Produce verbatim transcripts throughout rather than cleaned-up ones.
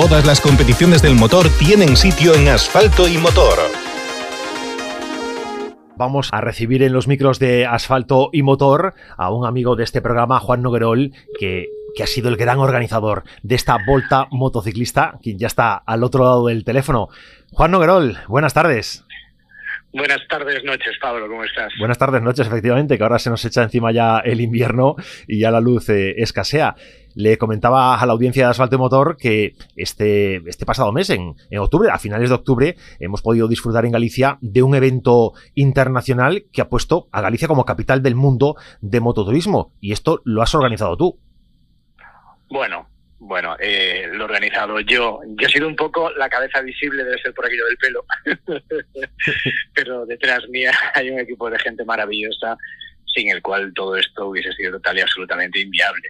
Todas las competiciones del motor tienen sitio en Asfalto y Motor. Vamos a recibir en los micros de Asfalto y Motor a un amigo de este programa, Juan Noguerol, que... que ha sido el gran organizador de esta Volta Motociclista, quien ya está al otro lado del teléfono. Juan Noguerol, buenas tardes. Buenas tardes, noches, Pablo, ¿cómo estás? Buenas tardes, noches, efectivamente, que ahora se nos echa encima ya el invierno y ya la luz eh, escasea. Le comentaba a la audiencia de Asfalto y Motor que este, este pasado mes, en, en octubre, a finales de octubre, hemos podido disfrutar en Galicia de un evento internacional que ha puesto a Galicia como capital del mundo de mototurismo, y esto lo has organizado tú. Bueno, bueno, eh, lo he organizado yo. Yo he sido un poco la cabeza visible, debe ser por aquello del pelo. Pero detrás mía hay un equipo de gente maravillosa sin el cual todo esto hubiese sido total y absolutamente inviable.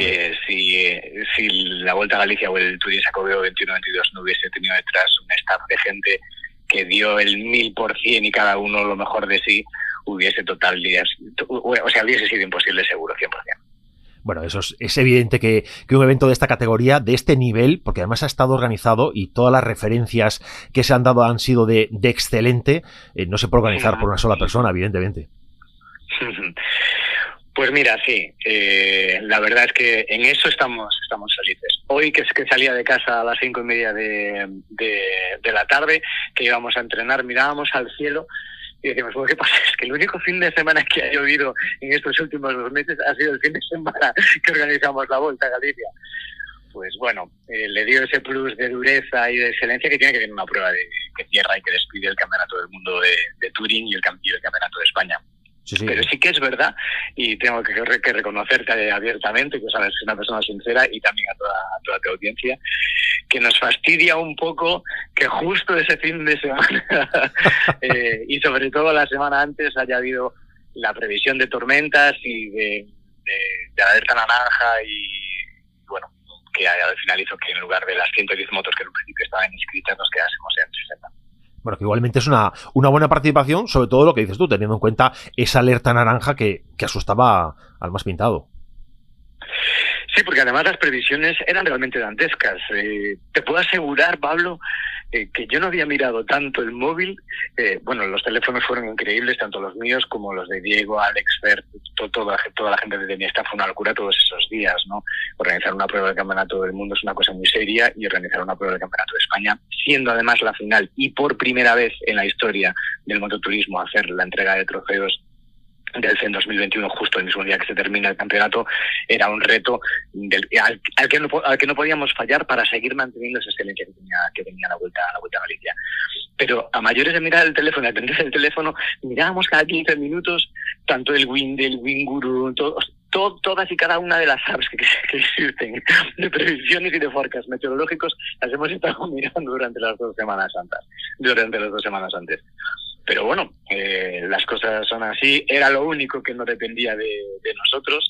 Eh, si, eh, si la Vuelta a Galicia o el Tudis a Kobeo veintiuno veintidós no hubiese tenido detrás un staff de gente que dio el mil por cien y cada uno lo mejor de sí, hubiese total, o sea, hubiese sido imposible seguro, cien por cien. Bueno, eso es, es evidente que, que un evento de esta categoría, de este nivel, porque además ha estado organizado y todas las referencias que se han dado han sido de, de excelente, eh, no se puede organizar por una sola persona, evidentemente. Pues mira, sí, eh, la verdad es que en eso estamos estamos felices. Hoy que, es que salía de casa a las cinco y media de, de, de la tarde, que íbamos a entrenar, mirábamos al cielo y decimos, ¿qué pasa? Es que el único fin de semana que ha llovido en estos últimos dos meses ha sido el fin de semana que organizamos la Vuelta a Galicia. Pues bueno, eh, le dio ese plus de dureza y de excelencia que tiene que tener una prueba de, que cierra y que despide el Campeonato del Mundo de, de Turín y el, y el Campeonato de España. Sí, sí. Pero sí que es verdad, y tengo que, que reconocerte abiertamente, que sabes, es una persona sincera, y también a toda, a toda tu audiencia, que nos fastidia un poco que justo ese fin de semana eh, y sobre todo la semana antes haya habido la previsión de tormentas y de, de, de alerta naranja, y bueno, que al final hizo que en lugar de las ciento diez motos que en un principio estaban inscritas nos quedásemos en sesenta. Bueno, que igualmente es una, una buena participación, sobre todo lo que dices tú, teniendo en cuenta esa alerta naranja que, que asustaba al más pintado. Sí, porque además las previsiones eran realmente dantescas. Eh, te puedo asegurar, Pablo, eh, que yo no había mirado tanto el móvil. Eh, bueno, los teléfonos fueron increíbles, tanto los míos como los de Diego, Alex, Fer, to, toda, toda la gente de mi staff fue una locura todos esos días, ¿no? Organizar una prueba del Campeonato del Mundo es una cosa muy seria, y organizar una prueba del Campeonato de España, siendo además la final y por primera vez en la historia del mototurismo hacer la entrega de trofeos del C E N dos mil veintiuno, justo el mismo día que se termina el campeonato, era un reto del, al, al, que no, al que no podíamos fallar para seguir manteniendo esa excelencia que tenía, que tenía la vuelta la vuelta a Galicia. Pero a mayores de mirar el teléfono, de atender el teléfono, mirábamos cada quince minutos tanto el Windel, Winguru, todos, to, todas y cada una de las apps que, que existen, de previsiones y de forecasts meteorológicos, las hemos estado mirando durante las dos semanas antes. Durante las dos semanas antes. Pero bueno, eh, las cosas son así. Era lo único que no dependía de, de nosotros,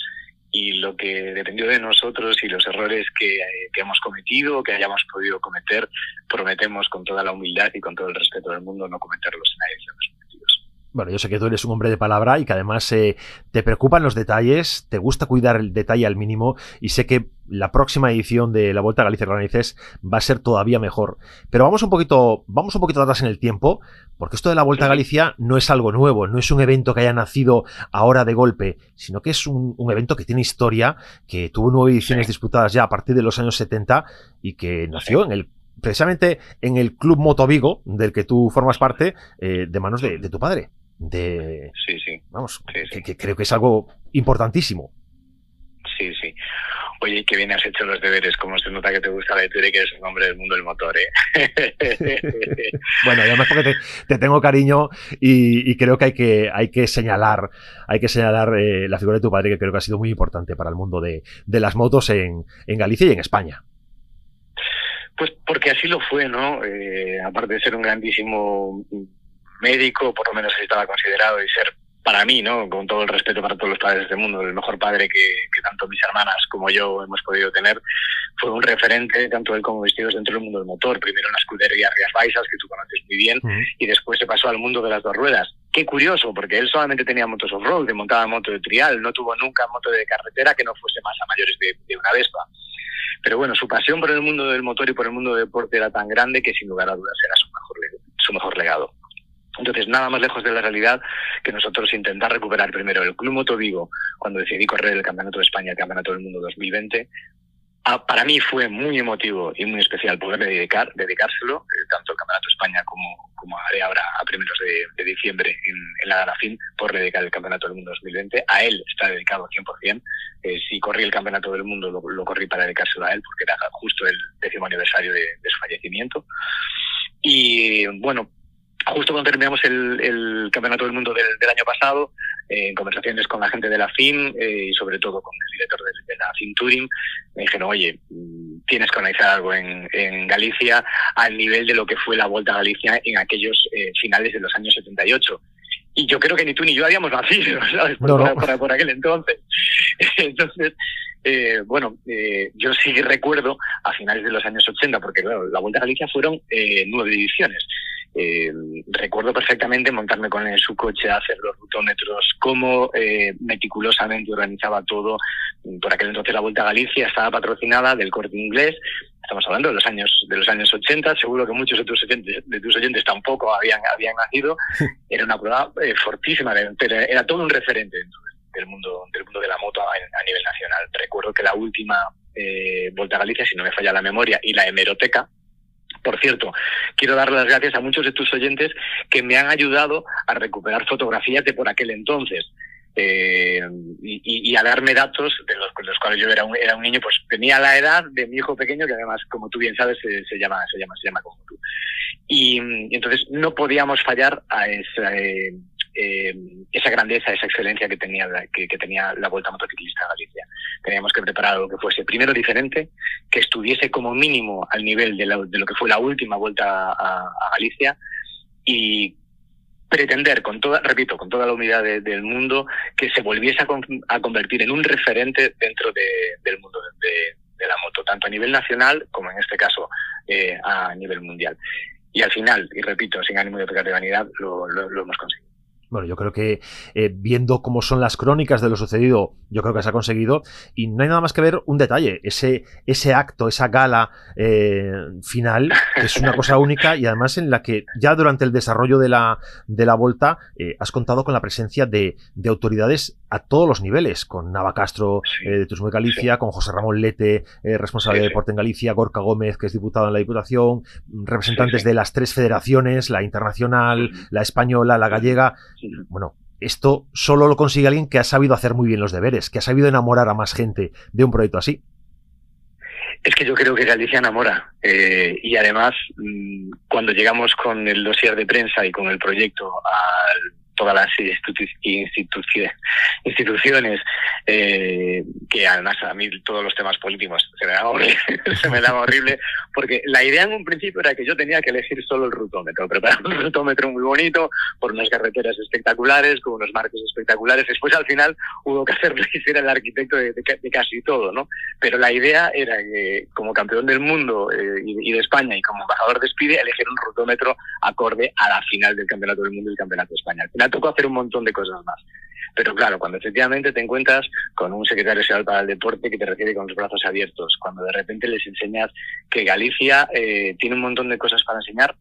y lo que dependió de nosotros y los errores que, eh, que hemos cometido, que hayamos podido cometer, prometemos con toda la humildad y con todo el respeto del mundo no cometerlos en la edición dos mil veintidós. Bueno, yo sé que tú eres un hombre de palabra y que además eh, te preocupan los detalles, te gusta cuidar el detalle al mínimo, y sé que la próxima edición de la Vuelta a Galicia que organices va a ser todavía mejor. Pero vamos un poquito, vamos un poquito atrás en el tiempo, porque esto de la Vuelta a Galicia no es algo nuevo, no es un evento que haya nacido ahora de golpe, sino que es un, un evento que tiene historia, que tuvo nueve ediciones disputadas ya a partir de los años setenta y que nació en el... precisamente en el Club Moto Vigo, del que tú formas parte, eh, de manos de, de tu padre. De, sí, sí. Vamos, sí, sí. Que, que creo que es algo importantísimo. Sí, sí. Oye, qué bien has hecho los deberes, como se nota que te gusta la lectura y que eres un hombre del mundo del motor, ¿eh? Bueno, además porque te, te tengo cariño y, y creo que hay que, hay que señalar, hay que señalar eh, la figura de tu padre, que creo que ha sido muy importante para el mundo de, de las motos en, en Galicia y en España. Pues porque así lo fue, ¿no? Eh, aparte de ser un grandísimo médico, por lo menos así estaba considerado, y ser para mí, ¿no? Con todo el respeto para todos los padres de este mundo, el mejor padre que, que tanto mis hermanas como yo hemos podido tener, fue un referente, tanto él como Vestidos, dentro del mundo del motor. Primero en la Scuderia Rías Baisas, que tú conoces muy bien, uh-huh. Y después se pasó al mundo de las dos ruedas. Qué curioso, porque él solamente tenía motos off-road, que montaba moto de trial, no tuvo nunca moto de carretera que no fuese más a mayores de, de una Vespa. Pero bueno, su pasión por el mundo del motor y por el mundo del deporte era tan grande que sin lugar a dudas era su mejor, su mejor legado. Entonces, nada más lejos de la realidad que nosotros intentar recuperar primero el Club Moto Vigo, cuando decidí correr el Campeonato de España, el Campeonato del Mundo dos mil veinte. Ah, para mí fue muy emotivo y muy especial poderme dedicar, dedicárselo, eh, tanto al Campeonato de España como, como haré ahora a primeros de, de diciembre en, en la Gala Film, por dedicar el Campeonato del Mundo dos mil veinte. A él está dedicado cien por cien. Eh, si corrí el Campeonato del Mundo, lo, lo corrí para dedicárselo a él, porque era justo el décimo aniversario de, de su fallecimiento. Y bueno, justo cuando terminamos el, el Campeonato del Mundo del, del año pasado, eh, en conversaciones con la gente de la F I M eh, y sobre todo con el director de, de la F I M Touring, me dijeron, oye, tienes que organizar algo en, en Galicia al nivel de lo que fue la Vuelta a Galicia en aquellos eh, finales de los años setenta y ocho. Y yo creo que ni tú ni yo habíamos nacido, ¿sabes? Por, no, no. Por, por, por aquel entonces. Entonces, eh, bueno, eh, yo sí recuerdo a finales de los años ochenta, porque claro, la Vuelta a Galicia fueron eh, nueve ediciones. Eh, recuerdo perfectamente montarme con él en su coche, hacer los rutómetros, cómo eh, meticulosamente organizaba todo. Por aquel entonces la Vuelta a Galicia estaba patrocinada del Corte Inglés. Estamos hablando de los años de los años ochenta, seguro que muchos de tus oyentes, de tus oyentes tampoco habían, habían nacido. Era una prueba eh, fortísima, era, era todo un referente del mundo, del mundo de la moto a, a nivel nacional. Recuerdo que la última eh, Vuelta a Galicia, si no me falla la memoria, y la hemeroteca, por cierto, quiero dar las gracias a muchos de tus oyentes que me han ayudado a recuperar fotografías de por aquel entonces eh, y, y a darme datos de los, de los cuales yo era un, era un niño, pues tenía la edad de mi hijo pequeño, que además, como tú bien sabes, se, se llama se llama, se llama como tú. Y entonces no podíamos fallar a esa, eh, eh, esa grandeza, esa excelencia que tenía, la, que, que tenía la Volta Motociclista a Galicia. Teníamos que preparar algo que fuese primero diferente, que estuviese como mínimo al nivel de, la, de lo que fue la última Vuelta a, a Galicia, y pretender, con toda, repito, con toda la humildad de, del mundo, que se volviese a, con, a convertir en un referente dentro de, del mundo de, de la moto, tanto a nivel nacional como en este caso eh, a nivel mundial. Y al final, y repito, sin ánimo de pecar de vanidad, lo, lo, lo hemos conseguido. Bueno, yo creo que eh, viendo cómo son las crónicas de lo sucedido, yo creo que se ha conseguido. Y no hay nada más que ver un detalle, ese, ese acto, esa gala eh, final, que es una cosa única, y además en la que ya durante el desarrollo de la, de la Volta eh, has contado con la presencia de, de autoridades a todos los niveles, con Nava Castro sí, eh, de Turismo de Galicia, sí, con José Ramón Lete, eh, responsable sí, sí. de deporte en Galicia, Gorka Gómez, que es diputado en la Diputación, representantes sí, sí. de las tres federaciones, la internacional, sí. la española, la gallega. Bueno, esto solo lo consigue alguien que ha sabido hacer muy bien los deberes, que ha sabido enamorar a más gente de un proyecto así. Es que yo creo que Galicia enamora. Eh, y además, mmm, cuando llegamos con el dossier de prensa y con el proyecto a todas las institu institu instituciones, eh, que además a mí todos los temas políticos se me daba horrible, se me daba horrible, porque la idea en un principio era que yo tenía que elegir solo el rutómetro, preparar un rutómetro muy bonito, por unas carreteras espectaculares, con unos marcos espectaculares. Después al final hubo que hacer lo que hiciera el arquitecto de, de, de casi todo, ¿no? Pero la idea era que como campeón del mundo eh, y, y de España y como embajador de Spidi, elegir un rutómetro acorde a la final del Campeonato del Mundo y el Campeonato de España. Al final tocó hacer un montón de cosas más. Pero claro, cuando efectivamente te encuentras con un secretario general para el deporte que te recibe con los brazos abiertos, cuando de repente les enseñas que Galicia eh, tiene un montón de cosas para enseñar,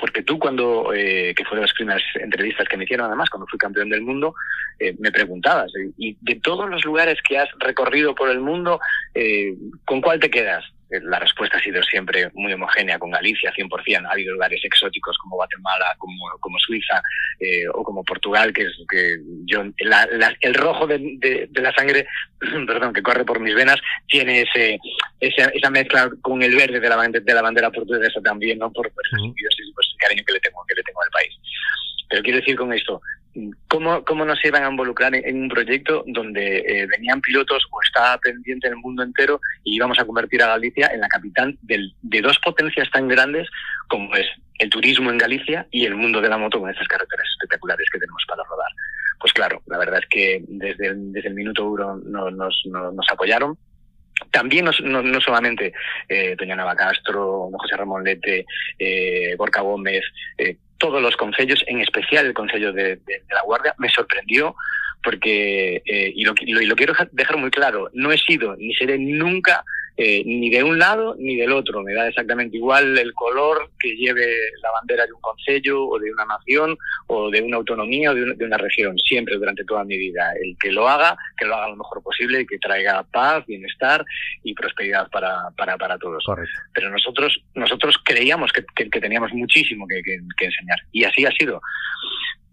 porque tú cuando, eh, que fue de las primeras entrevistas que me hicieron además, cuando fui campeón del mundo, eh, me preguntabas, y de todos los lugares que has recorrido por el mundo, eh, ¿con cuál te quedas? La respuesta ha sido siempre muy homogénea, con Galicia cien por cien. Ha habido lugares exóticos como Guatemala, como, como Suiza eh, o como Portugal, que es que yo la, la, el rojo de, de, de la sangre perdón, que corre por mis venas tiene ese, esa, esa mezcla con el verde de la, de la bandera portuguesa también, ¿no? Por, por ese pues, cariño que le tengo que le tengo al país. Pero quiero decir con esto, ¿Cómo, ¿Cómo no se iban a involucrar en, en un proyecto donde eh, venían pilotos o estaba pendiente en el mundo entero y íbamos a convertir a Galicia en la capital del, de dos potencias tan grandes como es el turismo en Galicia y el mundo de la moto con estas carreteras espectaculares que tenemos para rodar? Pues claro, la verdad es que desde el, desde el minuto uno nos, nos, nos apoyaron. También no, no, no solamente eh, Doña Nava Castro, José Ramón Lete, eh, Gorka Gómez, eh, todos los concellos, en especial el concello de, de, de La Guardia, me sorprendió porque, eh, y, lo, y, lo, y lo quiero dejar muy claro, no he sido ni seré nunca eh, ni de un lado ni del otro. Me da exactamente igual el color que lleve la bandera de un concello o de una nación o de una autonomía o de una, de una región, siempre durante toda mi vida. El que lo haga, que lo haga lo mejor posible y que traiga paz, bienestar y prosperidad para, para, para todos. Correcto. Pero nosotros nosotros creíamos que, que, que teníamos muchísimo que, que, que enseñar, y así ha sido.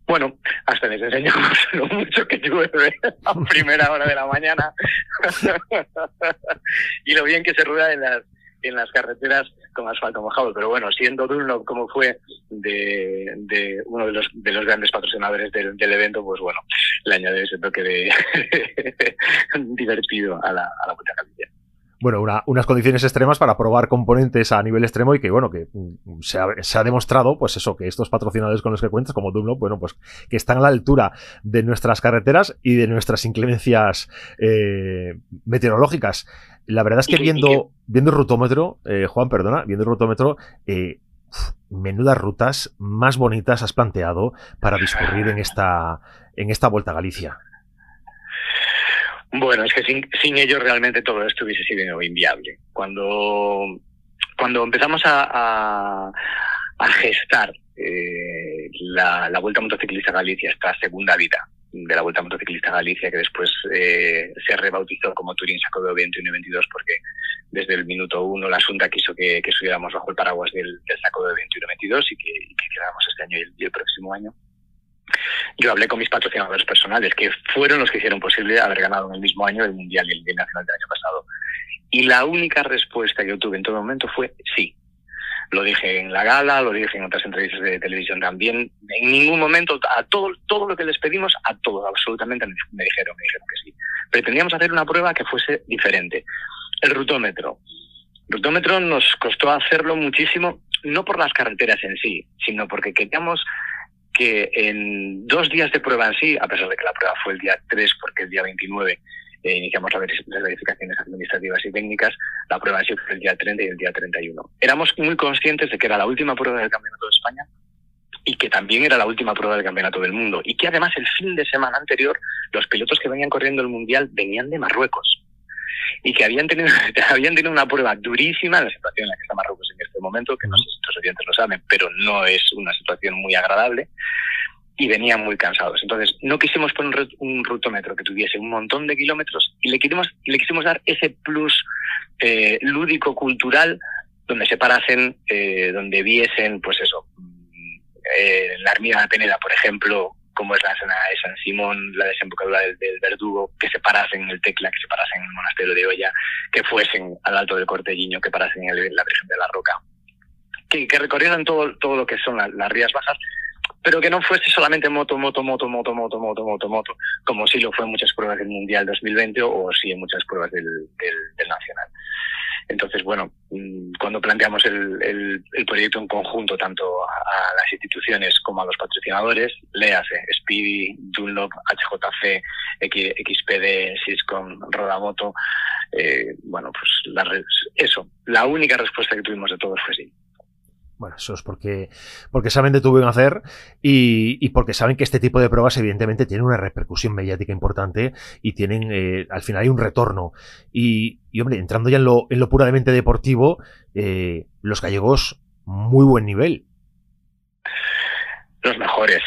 Bueno, hasta les enseñamos lo mucho que llueve a primera hora de la mañana y lo bien que se rueda en las, en las carreteras con asfalto mojado. Pero bueno, siendo Dunlop como fue de, de uno de los, de los grandes patrocinadores del, del evento, pues bueno, le añade ese toque de divertido a la, a la Vuelta a Galicia. Bueno, una, unas condiciones extremas para probar componentes a nivel extremo, y que, bueno, que se ha, se ha demostrado, pues eso, que estos patrocinadores con los que cuentas, como Dunlop, bueno, pues que están a la altura de nuestras carreteras y de nuestras inclemencias eh, meteorológicas. La verdad es que viendo, viendo el rutómetro, eh, Juan, perdona, viendo el rutómetro, eh, menudas rutas más bonitas has planteado para discurrir en esta, en esta Vuelta a Galicia. Bueno, es que sin, sin ellos realmente todo esto hubiese sido inviable. Cuando, cuando empezamos a, a, a gestar eh, la, la Vuelta Motociclista Galicia, esta segunda vida de la Vuelta Motociclista Galicia, que después eh, se rebautizó como Xacobeo veintiuno veintidós, porque desde el minuto uno la Xunta quiso que, que subiéramos bajo el paraguas del, del Xacobeo veintiuno veintidós y que, y que quedáramos este año y el, y el próximo año. Yo hablé con mis patrocinadores personales, que fueron los que hicieron posible haber ganado en el mismo año el Mundial y el Día Nacional del año pasado. Y la única respuesta que yo tuve en todo momento fue sí. Lo dije en la gala, lo dije en otras entrevistas de televisión también. En ningún momento, a todo, todo lo que les pedimos, a todo, absolutamente, me dijeron, me dijeron que sí. Pretendíamos hacer una prueba que fuese diferente. El rutómetro. El rutómetro nos costó hacerlo muchísimo, no por las carreteras en sí, sino porque queríamos que en dos días de prueba en sí, a pesar de que la prueba fue el día tres, porque el día veintinueve eh, iniciamos las verificaciones administrativas y técnicas, la prueba en sí fue el día treinta y el día treinta y uno. Éramos muy conscientes de que era la última prueba del Campeonato de España y que también era la última prueba del Campeonato del Mundo, y que además el fin de semana anterior los pilotos que venían corriendo el Mundial venían de Marruecos, y que habían tenido habían tenido una prueba durísima en la situación en la que está Marruecos en este momento, que no sé si nuestros oyentes lo saben, pero no es una situación muy agradable, y venían muy cansados. Entonces no quisimos poner un rutómetro que tuviese un montón de kilómetros, y le quisimos, le quisimos dar ese plus eh, lúdico-cultural, donde se parasen, eh, donde viesen, pues eso, eh, la Ermida de la Peneda, por ejemplo, como es la escena de San Simón, la desembocadura del, del Verdugo, que se parasen en el Tecla, que se parasen en el Monasterio de Olla, que fuesen al alto del Corte de Miño, que parasen en el, la Virgen de la Roca, que, que recorrieran todo, todo lo que son la, las Rías Bajas, pero que no fuese solamente moto, moto, moto, moto, moto, moto, moto, moto, como si lo fue en muchas pruebas del Mundial dos mil veinte o sí en muchas pruebas del, del, del Nacional. Entonces, bueno, cuando planteamos el, el, el proyecto en conjunto, tanto a, a las instituciones como a los patrocinadores, léase, Spidi, Dunlop, H J C, X, XPD, Syscom, Rodamoto, eh, bueno, pues la, eso, la única respuesta que tuvimos de todos fue sí. Bueno, eso es porque, porque saben de tu buen hacer y, y porque saben que este tipo de pruebas evidentemente tienen una repercusión mediática importante y tienen, eh, al final hay un retorno. Y, y hombre, entrando ya en lo, en lo puramente deportivo, eh, los gallegos, muy buen nivel. Los mejores,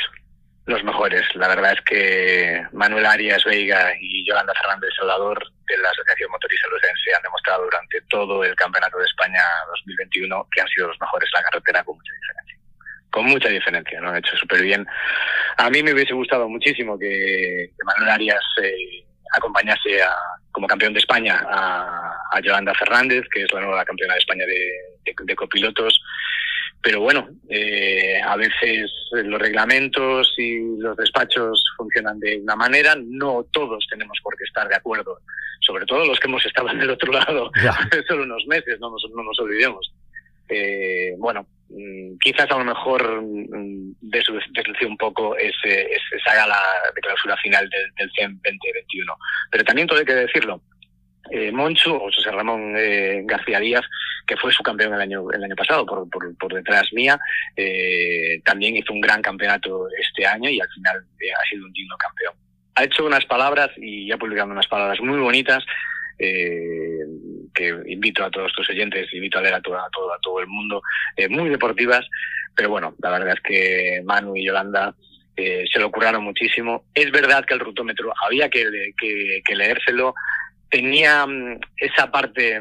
los mejores. La verdad es que Manuel Arias Veiga y Yolanda Fernández, Salvador, de la Asociación Motorista Luzense, han demostrado durante todo el Campeonato de España dos mil veintiuno que han sido los mejores en la carretera, con mucha diferencia. Con mucha diferencia, ¿no? Han hecho súper bien. A mí me hubiese gustado muchísimo que Manuel Arias eh, acompañase a, como campeón de España a, a Yolanda Fernández, que es la nueva campeona de España de, de, de copilotos. Pero bueno, eh, a veces los reglamentos y los despachos funcionan de una manera, no todos tenemos por qué estar de acuerdo, sobre todo los que hemos estado en el otro lado solo unos meses, no nos, no nos olvidemos. Eh, bueno, quizás a lo mejor deslució un poco ese, esa gala de clausura final del, del C E M veinte veintiuno, pero también todo hay que decirlo. Eh, Monchu, o José Ramón eh, García Díaz, que fue su campeón el año el año pasado por, por, por detrás mía, eh, también hizo un gran campeonato este año y al final eh, ha sido un digno campeón. Ha hecho unas palabras, y ya publicando unas palabras muy bonitas, eh, que invito a todos tus oyentes, invito a leer a todo, a todo, a todo el mundo, eh, muy deportivas, pero bueno, la verdad es que Manu y Yolanda eh, se lo curraron muchísimo. Es verdad que el rutómetro había que, que, que leérselo, tenía esa parte...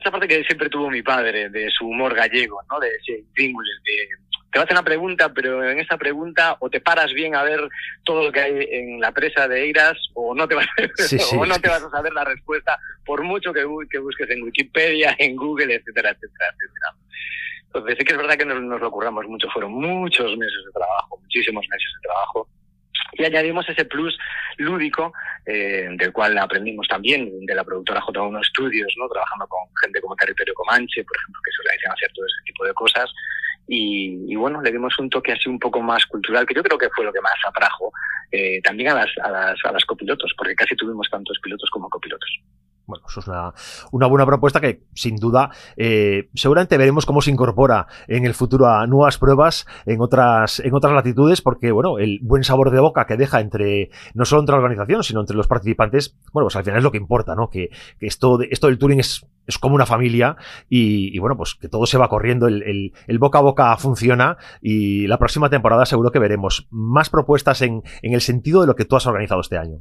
Esa parte que siempre tuvo mi padre, de su humor gallego, ¿no? De ese intríngulis, de te vas a hacer una pregunta, pero en esa pregunta o te paras bien a ver todo lo que hay en la presa de Eiras o no te vas a, sí, sí. o no te vas a saber la respuesta, por mucho que, que busques en Wikipedia, en Google, etcétera, etcétera, etcétera. Entonces sí que es verdad que nos, nos lo curramos mucho, fueron muchos meses de trabajo, muchísimos meses de trabajo. Y añadimos ese plus lúdico, eh, del cual aprendimos también de la productora J uno Studios, ¿no? Trabajando con gente como Territorio Comanche, por ejemplo, que se organizan a hacer todo ese tipo de cosas. Y, y bueno, le dimos un toque así un poco más cultural, que yo creo que fue lo que más atrajo eh, también a las, a, las, a las copilotos, porque casi tuvimos tantos pilotos como copilotos. Bueno, eso es una, una buena propuesta que, sin duda, eh, seguramente veremos cómo se incorpora en el futuro a nuevas pruebas en otras, en otras latitudes, porque, bueno, el buen sabor de boca que deja entre, no solo entre la organización, sino entre los participantes, bueno, pues al final es lo que importa, ¿no? Que, que esto, esto del touring es, es como una familia y, y, bueno, pues que todo se va corriendo, el, el, el boca a boca funciona y la próxima temporada seguro que veremos más propuestas en, en el sentido de lo que tú has organizado este año.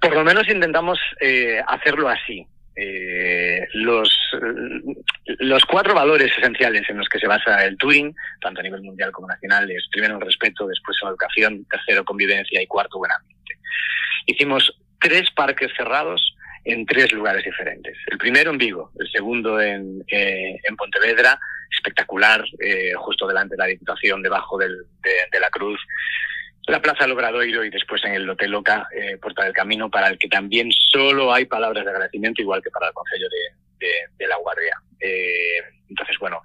Por lo menos intentamos eh, hacerlo así. Eh, los, los cuatro valores esenciales en los que se basa el touring, tanto a nivel mundial como nacional, es primero el respeto, después la educación, tercero convivencia y cuarto buen ambiente. Hicimos tres parques cerrados en tres lugares diferentes. El primero en Vigo, el segundo en, eh, en Pontevedra, espectacular, eh, justo delante de la Diputación, debajo del, de, de la Cruz, la Plaza del Obradoiro y después en el Hotel Oca, eh, Puerta del Camino, para el que también solo hay palabras de agradecimiento, igual que para el Concello de, de, de La Guardia. Eh, entonces, bueno,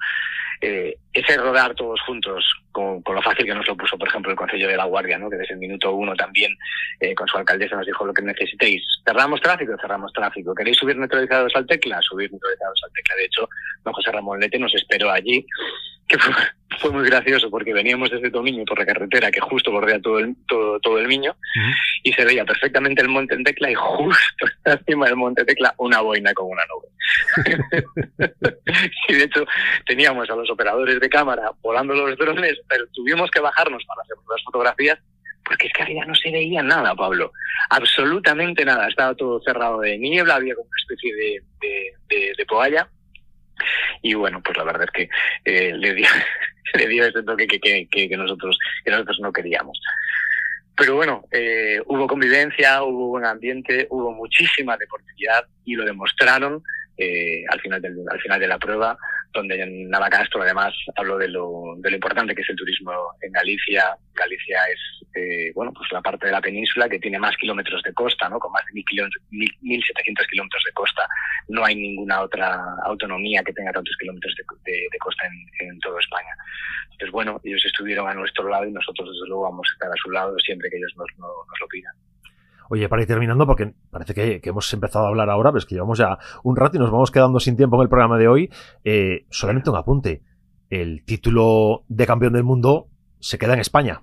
eh, ese rodar todos juntos, con, con lo fácil que nos lo puso, por ejemplo, el Concello de La Guardia, ¿no? Que desde el minuto uno también, eh, con su alcaldesa, nos dijo lo que necesitéis. ¿Cerramos tráfico? Cerramos tráfico. ¿Queréis subir neutralizados al Tecla? Subir neutralizados al Tecla. De hecho, don José Ramón Lete nos esperó allí, que fue, fue muy gracioso porque veníamos desde Tomiño por la carretera que justo bordea todo el, todo, todo el Miño, uh-huh. Y se veía perfectamente el Monte Tecla y justo encima del Monte Tecla una boina con una nube. Y de hecho teníamos a los operadores de cámara volando los drones, pero tuvimos que bajarnos para hacer las fotografías porque es que arriba no se veía nada, Pablo. Absolutamente nada. Estaba todo cerrado de niebla, había como una especie de, de, de, de toalla. Y bueno, pues la verdad es que eh, le dio, le dio ese toque que, que, que, que, nosotros, que nosotros no queríamos. Pero bueno, eh, hubo convivencia, hubo buen ambiente, hubo muchísima deportividad y lo demostraron eh, al final del, al final de la prueba, donde Nava Castro además habló de lo, de lo importante que es el turismo en Galicia. Galicia es eh, bueno, pues la parte de la península que tiene más kilómetros de costa, ¿no? Con más de mil setecientos kilómetros de costa. No hay ninguna otra autonomía que tenga tantos kilómetros de, de, de costa en, en toda España. Entonces, bueno, ellos estuvieron a nuestro lado y nosotros, desde luego, vamos a estar a su lado siempre que ellos nos, nos, nos lo pidan. Oye, para ir terminando, porque parece que, que hemos empezado a hablar ahora, pero es que llevamos ya un rato y nos vamos quedando sin tiempo en el programa de hoy. Eh, solamente un apunte. El título de campeón del mundo se queda en España.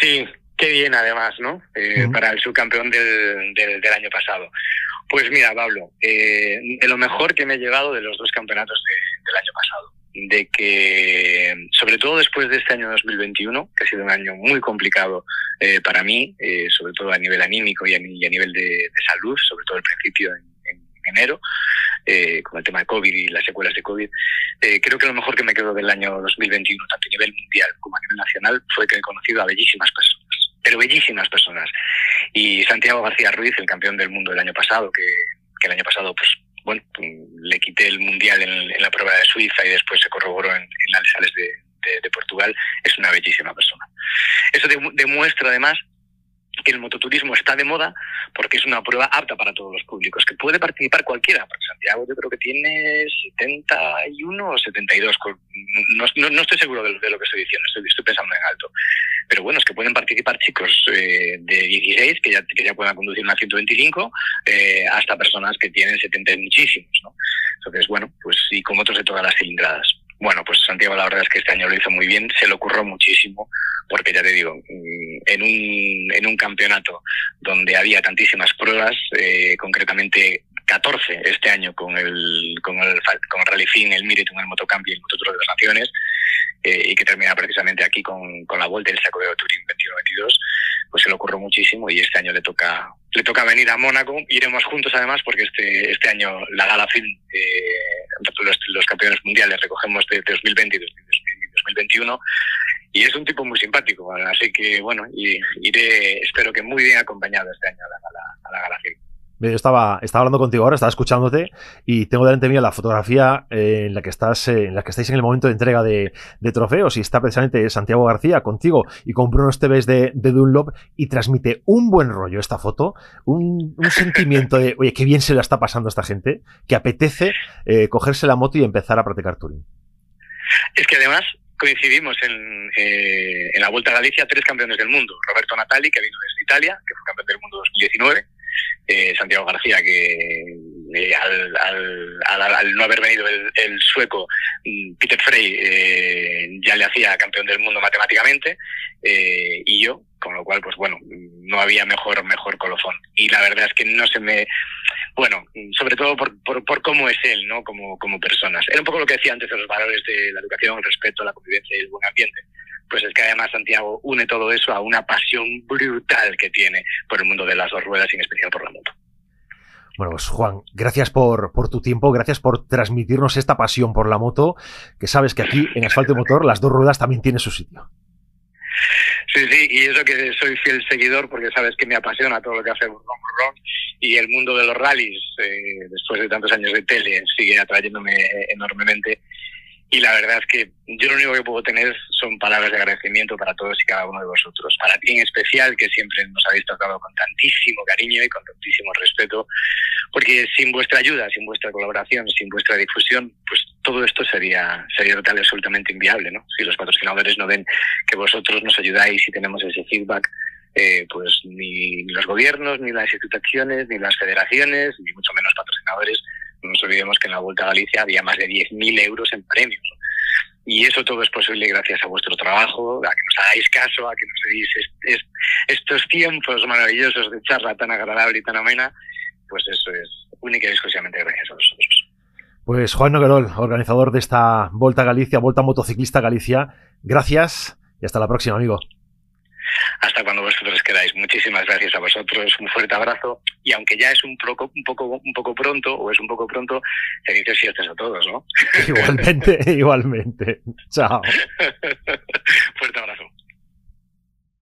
Sí, qué bien además, ¿no? Eh, uh-huh. Para el subcampeón del, del, del año pasado. Pues mira, Pablo, eh, de lo mejor que me he llevado de los dos campeonatos de, del año pasado. De que, sobre todo después de este año dos mil veintiuno, que ha sido un año muy complicado eh, para mí, eh, sobre todo a nivel anímico y a, y a nivel de, de salud, sobre todo al principio en, en enero, eh, con el tema de COVID y las secuelas de COVID, eh, creo que lo mejor que me quedó del año dos mil veintiuno, tanto a nivel mundial como a nivel nacional, fue que he conocido a bellísimas personas, pero bellísimas personas. Y Santiago García Ruiz, el campeón del mundo del año pasado, que, que el año pasado, pues, bueno, le quité el mundial en, en la prueba de Suiza y después se corroboró en, en las sales de, de, de Portugal, es una bellísima persona. Eso de, demuestra además que el mototurismo está de moda porque es una prueba apta para todos los públicos, que puede participar cualquiera, porque Santiago yo creo que tiene setenta y uno o setenta y dos, no, no, no estoy seguro de, de lo que estoy diciendo, estoy, estoy pensando en alto. Pero bueno, es que pueden participar chicos eh, de dieciséis, que ya, que ya puedan conducir una ciento veinticinco, eh, hasta personas que tienen setenta y muchísimos, ¿no? Entonces, bueno, pues y con motos de todas las cilindradas. Bueno, pues Santiago la verdad es que este año lo hizo muy bien, se lo curró muchísimo, porque ya te digo, en un, en un campeonato donde había tantísimas pruebas, eh, concretamente catorce este año con el con el, con el Rally F I M, el Miritum, el Motocamp y el Mototour de las Naciones, eh, y que termina precisamente aquí con, con la Vuelta del Xacobeo Turín veintiuno veintidós, pues se lo curró muchísimo y este año le toca le toca venir a Mónaco. Iremos juntos además, porque este este año la Gala Film, eh, los, los campeones mundiales recogemos de dos mil veinte y dos mil veintiuno, y es un tipo muy simpático, así que bueno, y, iré, espero que muy bien acompañado este año a la Gala, a la Gala Film. Yo estaba, estaba hablando contigo ahora, estaba escuchándote y tengo delante mía la fotografía eh, en la que estás, eh, en la que estáis en el momento de entrega de, de trofeos, y está precisamente Santiago García contigo y con Bruno Esteves de, de Dunlop, y transmite un buen rollo esta foto, un, un sentimiento de, oye, qué bien se la está pasando esta gente, que apetece eh, cogerse la moto y empezar a practicar touring. Es que además coincidimos en, eh, en la Vuelta a Galicia tres campeones del mundo: Roberto Natali, que vino desde Italia, que fue campeón del mundo dos mil diecinueve, Eh, Santiago García, que eh, al, al, al, al no haber venido el, el sueco Peter Frey, eh, ya le hacía campeón del mundo matemáticamente, eh, y yo, con lo cual, pues bueno, no había mejor mejor colofón. Y la verdad es que no se me... Bueno, sobre todo por, por, por cómo es él, ¿no? Como, como personas. Era un poco lo que decía antes de los valores de la educación, el respeto, la convivencia y el buen ambiente. Pues es que además Santiago une todo eso a una pasión brutal que tiene por el mundo de las dos ruedas y en especial por la moto. Bueno, pues Juan, gracias por, por tu tiempo, gracias por transmitirnos esta pasión por la moto, que sabes que aquí en Asfalto y Motor las dos ruedas también tienen su sitio. Sí, sí, y eso que soy fiel seguidor, porque sabes que me apasiona todo lo que hace Burrón Burrón, y el mundo de los rallies, eh, después de tantos años de tele, sigue atrayéndome enormemente. Y la verdad es que yo lo único que puedo tener son palabras de agradecimiento para todos y cada uno de vosotros. Para ti en especial, que siempre nos habéis tratado con tantísimo cariño y con tantísimo respeto, porque sin vuestra ayuda, sin vuestra colaboración, sin vuestra difusión, pues todo esto sería sería total y absolutamente inviable, ¿no? Si los patrocinadores no ven que vosotros nos ayudáis y tenemos ese feedback, eh, pues ni los gobiernos, ni las instituciones, ni las federaciones, ni mucho menos patrocinadores. No nos olvidemos que en la Vuelta a Galicia había más de diez mil euros en premios. Y eso todo es posible gracias a vuestro trabajo, a que nos hagáis caso, a que nos deis est est estos tiempos maravillosos de charla tan agradable y tan amena. Pues eso es única y exclusivamente gracias a vosotros. Pues Juan Noguerol, organizador de esta Vuelta a Galicia, Vuelta Motociclista Galicia, gracias y hasta la próxima, amigo. Hasta cuando vosotros queráis. Muchísimas gracias a vosotros, un fuerte abrazo, y aunque ya es un poco un poco un poco pronto o es un poco pronto, felices fiestas a todos, ¿no? Igualmente, igualmente. Chao. Fuerte abrazo.